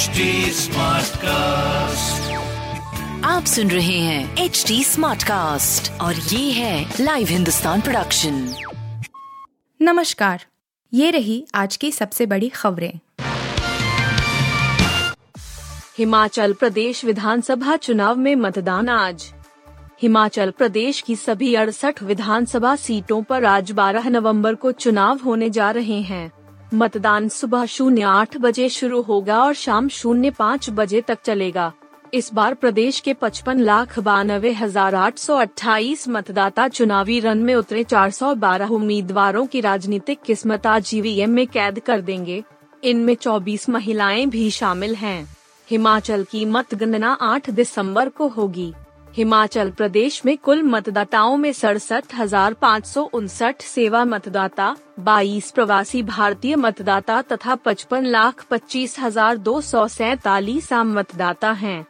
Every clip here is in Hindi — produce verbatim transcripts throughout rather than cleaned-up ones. H T smart cast. आप सुन रहे हैं एच टी स्मार्ट कास्ट और ये है लाइव हिंदुस्तान प्रोडक्शन। नमस्कार, ये रही आज की सबसे बड़ी खबरें। हिमाचल प्रदेश विधानसभा चुनाव में मतदान आज। हिमाचल प्रदेश की सभी अड़सठ विधानसभा सीटों पर आज बारह नवंबर को चुनाव होने जा रहे हैं। मतदान सुबह शून्य आठ बजे शुरू होगा और शाम शून्य पाँच बजे तक चलेगा। इस बार प्रदेश के पचपन लाख बानवे हजार आठ सौ अट्ठाईस मतदाता चुनावी रण में उतरे। चार सौ बारह उम्मीदवारों की राजनीतिक किस्मत आज ई वी एम में कैद कर देंगे। इनमें चौबीस महिलाएं भी शामिल हैं। हिमाचल की मतगणना आठ दिसंबर को होगी। हिमाचल प्रदेश में कुल मतदाताओं में सड़सठ हजार पाँच सौ उनसठ सेवा मतदाता, बाईस प्रवासी भारतीय मतदाता तथा पचपन लाख पच्चीस हजार दो सौ सैतालीस आम मतदाता हैं।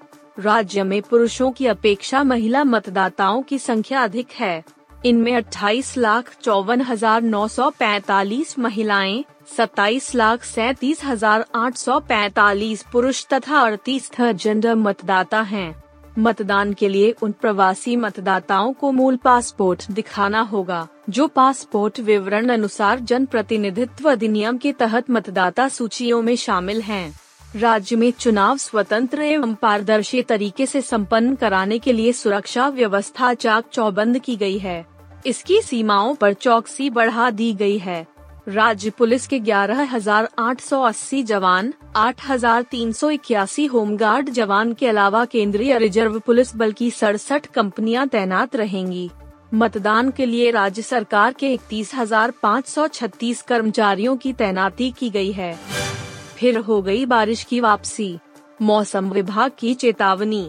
राज्य में पुरुषों की अपेक्षा महिला मतदाताओं की संख्या अधिक है। इनमें अट्ठाईस लाख चौवन हजार नौ सौ पैतालीस महिलाएं, सत्ताईस लाख सैतीस हजार आठ सौ पैतालीस पुरुष तथा अड़तीस थर्ड जेंडर मतदाता हैं। मतदान के लिए उन प्रवासी मतदाताओं को मूल पासपोर्ट दिखाना होगा जो पासपोर्ट विवरण अनुसार जन प्रतिनिधित्व अधिनियम के तहत मतदाता सूचियों में शामिल हैं। राज्य में चुनाव स्वतंत्र एवं पारदर्शी तरीके से संपन्न कराने के लिए सुरक्षा व्यवस्था चाक चौबंद की गई है। इसकी सीमाओं पर चौकसी बढ़ा दी गई है। राज्य पुलिस के ग्यारह हजार आठ सौ अस्सी जवान, आठ हजार तीन सौ इक्यासी होमगार्ड जवान के अलावा केंद्रीय रिजर्व पुलिस बल की सड़सठ कंपनियां तैनात रहेंगी। मतदान के लिए राज्य सरकार के इकतीस हजार पाँच सौ छत्तीस कर्मचारियों की तैनाती की गई है। फिर हो गई बारिश की वापसी, मौसम विभाग की चेतावनी।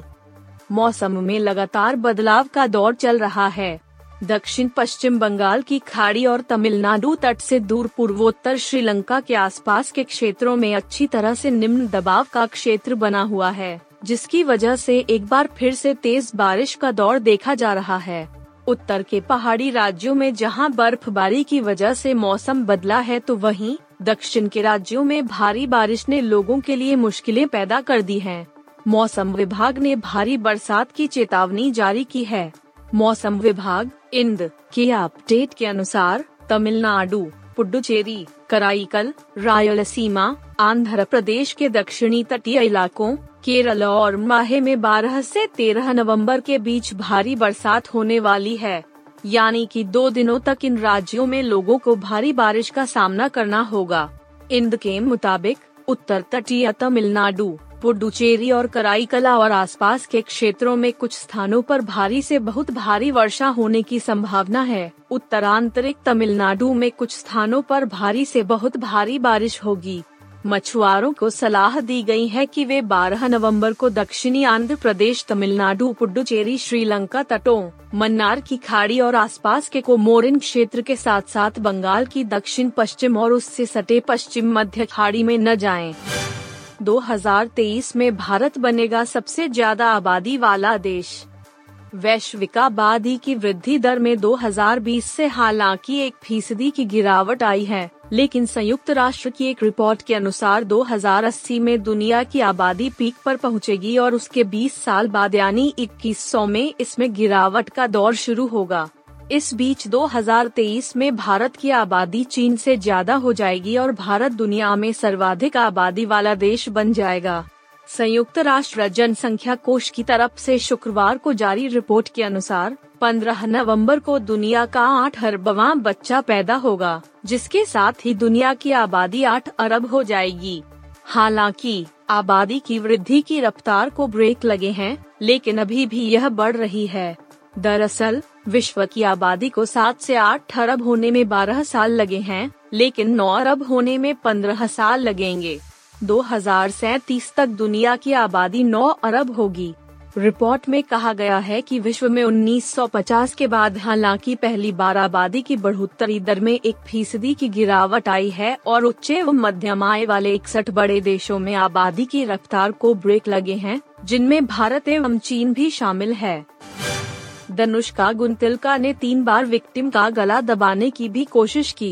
मौसम में लगातार बदलाव का दौर चल रहा है। दक्षिण पश्चिम बंगाल की खाड़ी और तमिलनाडु तट से दूर पूर्वोत्तर श्रीलंका के आसपास के क्षेत्रों में अच्छी तरह से निम्न दबाव का क्षेत्र बना हुआ है, जिसकी वजह से एक बार फिर से तेज बारिश का दौर देखा जा रहा है। उत्तर के पहाड़ी राज्यों में जहां बर्फबारी की वजह से मौसम बदला है, तो वहीं दक्षिण के राज्यों में भारी बारिश ने लोगों के लिए मुश्किलें पैदा कर दी है। मौसम विभाग ने भारी बरसात की चेतावनी जारी की है। मौसम विभाग इंद के अपडेट के अनुसार तमिलनाडु, पुडुचेरी, कराईकल, रायलसीमा, आंध्र प्रदेश के दक्षिणी तटीय इलाकों, केरल और माहे में बारह से तेरह नवंबर के बीच भारी बरसात होने वाली है। यानी कि दो दिनों तक इन राज्यों में लोगों को भारी बारिश का सामना करना होगा। इंद के मुताबिक उत्तर तटीय तमिलनाडु, पुडुचेरी और कराईकला और आसपास के क्षेत्रों में कुछ स्थानों पर भारी से बहुत भारी वर्षा होने की संभावना है। उत्तरांतरिक तमिलनाडु में कुछ स्थानों पर भारी से बहुत भारी बारिश होगी। मछुआरों को सलाह दी गई है कि वे बारह नवंबर को दक्षिणी आंध्र प्रदेश, तमिलनाडु, पुडुचेरी, श्रीलंका तटों, मन्नार की खाड़ी और आसपास के कोमोरिन क्षेत्र के साथ साथ बंगाल की दक्षिण पश्चिम और उससे सटे पश्चिम मध्य खाड़ी में न जाएं। दो हजार तेईस में भारत बनेगा सबसे ज्यादा आबादी वाला देश। वैश्विक आबादी की वृद्धि दर में दो हजार बीस से हालांकि एक फीसदी की गिरावट आई है, लेकिन संयुक्त राष्ट्र की एक रिपोर्ट के अनुसार दो हजार अस्सी में दुनिया की आबादी पीक पर पहुंचेगी और उसके बीस साल बाद यानी इक्कीस सौ में इसमें गिरावट का दौर शुरू होगा। इस बीच दो हजार तेईस में भारत की आबादी चीन से ज्यादा हो जाएगी और भारत दुनिया में सर्वाधिक आबादी वाला देश बन जाएगा। संयुक्त राष्ट्र जनसंख्या कोष की तरफ से शुक्रवार को जारी रिपोर्ट के अनुसार पंद्रह नवंबर को दुनिया का आठ अरबवां बच्चा पैदा होगा, जिसके साथ ही दुनिया की आबादी आठ अरब हो जाएगी। हालांकि आबादी की वृद्धि की रफ्तार को ब्रेक लगे हैं, लेकिन अभी भी यह बढ़ रही है। दरअसल विश्व की आबादी को सात से आठ अरब होने में बारह साल लगे हैं, लेकिन नौ अरब होने में पंद्रह साल लगेंगे। दो हजार सैंतीस तक दुनिया की आबादी नौ अरब होगी। रिपोर्ट में कहा गया है कि विश्व में उन्नीस सौ पचास के बाद हालांकि पहली बार आबादी की बढ़ोतरी दर में एक फीसदी की गिरावट आई है और उच्च एवं मध्यम आय वाले इकसठ बड़े देशों में आबादी की रफ्तार को ब्रेक लगे हैं, जिनमें भारत एवं चीन भी शामिल है। धनुष्का गुंतिलका ने तीन बार विक्टिम का गला दबाने की भी कोशिश की।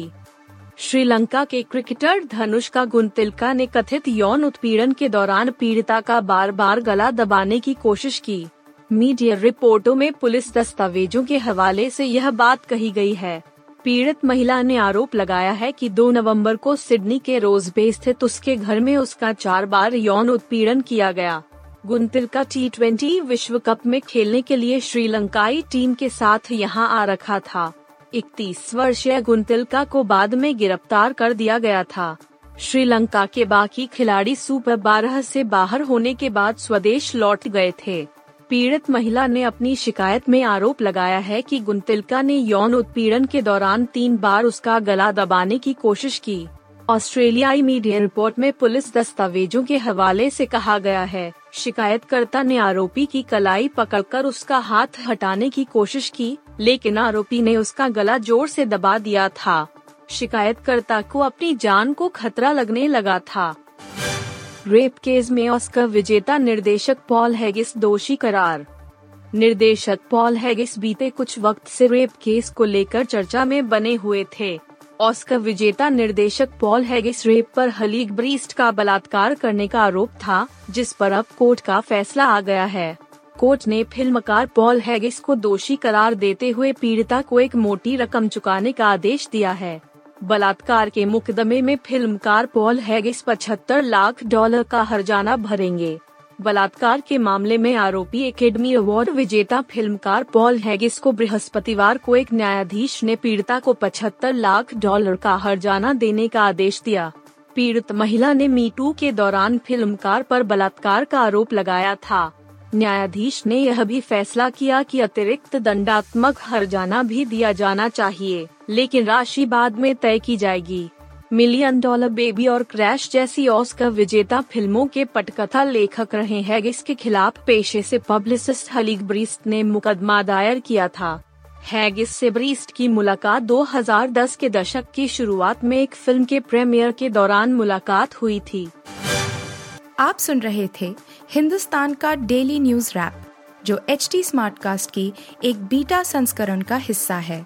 श्रीलंका के क्रिकेटर धनुष्का गुंतिलका ने कथित यौन उत्पीड़न के दौरान पीड़िता का बार बार गला दबाने की कोशिश की। मीडिया रिपोर्टों में पुलिस दस्तावेजों के हवाले से यह बात कही गई है। पीड़ित महिला ने आरोप लगाया है कि दो नवंबर को सिडनी के रोजबे स्थित उसके घर में उसका चार बार यौन उत्पीड़न किया गया। गुंतिलका टी ट्वेंटी विश्व कप में खेलने के लिए श्रीलंकाई टीम के साथ यहां आ रखा था। इकतीस वर्षीय गुंतिलका को बाद में गिरफ्तार कर दिया गया था। श्रीलंका के बाकी खिलाड़ी सुपर बारह से बाहर होने के बाद स्वदेश लौट गए थे। पीड़ित महिला ने अपनी शिकायत में आरोप लगाया है कि गुंतिलका ने यौन उत्पीड़न के दौरान तीन बार उसका गला दबाने की कोशिश की। ऑस्ट्रेलियाई मीडिया रिपोर्ट में पुलिस दस्तावेजों के हवाले से कहा गया है, शिकायतकर्ता ने आरोपी की कलाई पकड़कर उसका हाथ हटाने की कोशिश की, लेकिन आरोपी ने उसका गला जोर से दबा दिया था। शिकायतकर्ता को अपनी जान को खतरा लगने लगा था। रेप केस में ऑस्कर विजेता निर्देशक पॉल हैगिस दोषी करार। निर्देशक पॉल हैगिस बीते कुछ वक्त से रेप केस को लेकर चर्चा में बने हुए थे। ऑस्कर विजेता निर्देशक पॉल हैगिस रेप पर हली ब्रीस्ट का बलात्कार करने का आरोप था, जिस पर अब कोर्ट का फैसला आ गया है। कोर्ट ने फिल्मकार पॉल हैगिस को दोषी करार देते हुए पीड़िता को एक मोटी रकम चुकाने का आदेश दिया है। बलात्कार के मुकदमे में फिल्मकार पॉल हैगिस पचहत्तर लाख डॉलर का हर्जाना भरेंगे। बलात्कार के मामले में आरोपी एकेडमी अवार्ड विजेता फिल्मकार पॉल हैगिस को बृहस्पतिवार को एक न्यायाधीश ने पीड़िता को पचहत्तर लाख डॉलर का हर्जाना देने का आदेश दिया। पीड़ित महिला ने मीटू के दौरान फिल्मकार पर बलात्कार का आरोप लगाया था। न्यायाधीश ने यह भी फैसला किया कि अतिरिक्त दंडात्मक हर्जाना भी दिया जाना चाहिए, लेकिन राशि बाद में तय की जाएगी। मिलियन डॉलर बेबी और क्रैश जैसी ऑस्कर विजेता फिल्मों के पटकथा लेखक रहे हैगिस के खिलाफ पेशे से पब्लिसिस्ट हली ब्रीस्ट ने मुकदमा दायर किया था। हैगिस से ब्रीस्ट की मुलाकात दो हज़ार दस के दशक की शुरुआत में एक फिल्म के प्रीमियर के दौरान मुलाकात हुई थी। आप सुन रहे थे हिंदुस्तान का डेली न्यूज रैप, जो एच टी स्मार्ट कास्ट की एक बीटा संस्करण का हिस्सा है।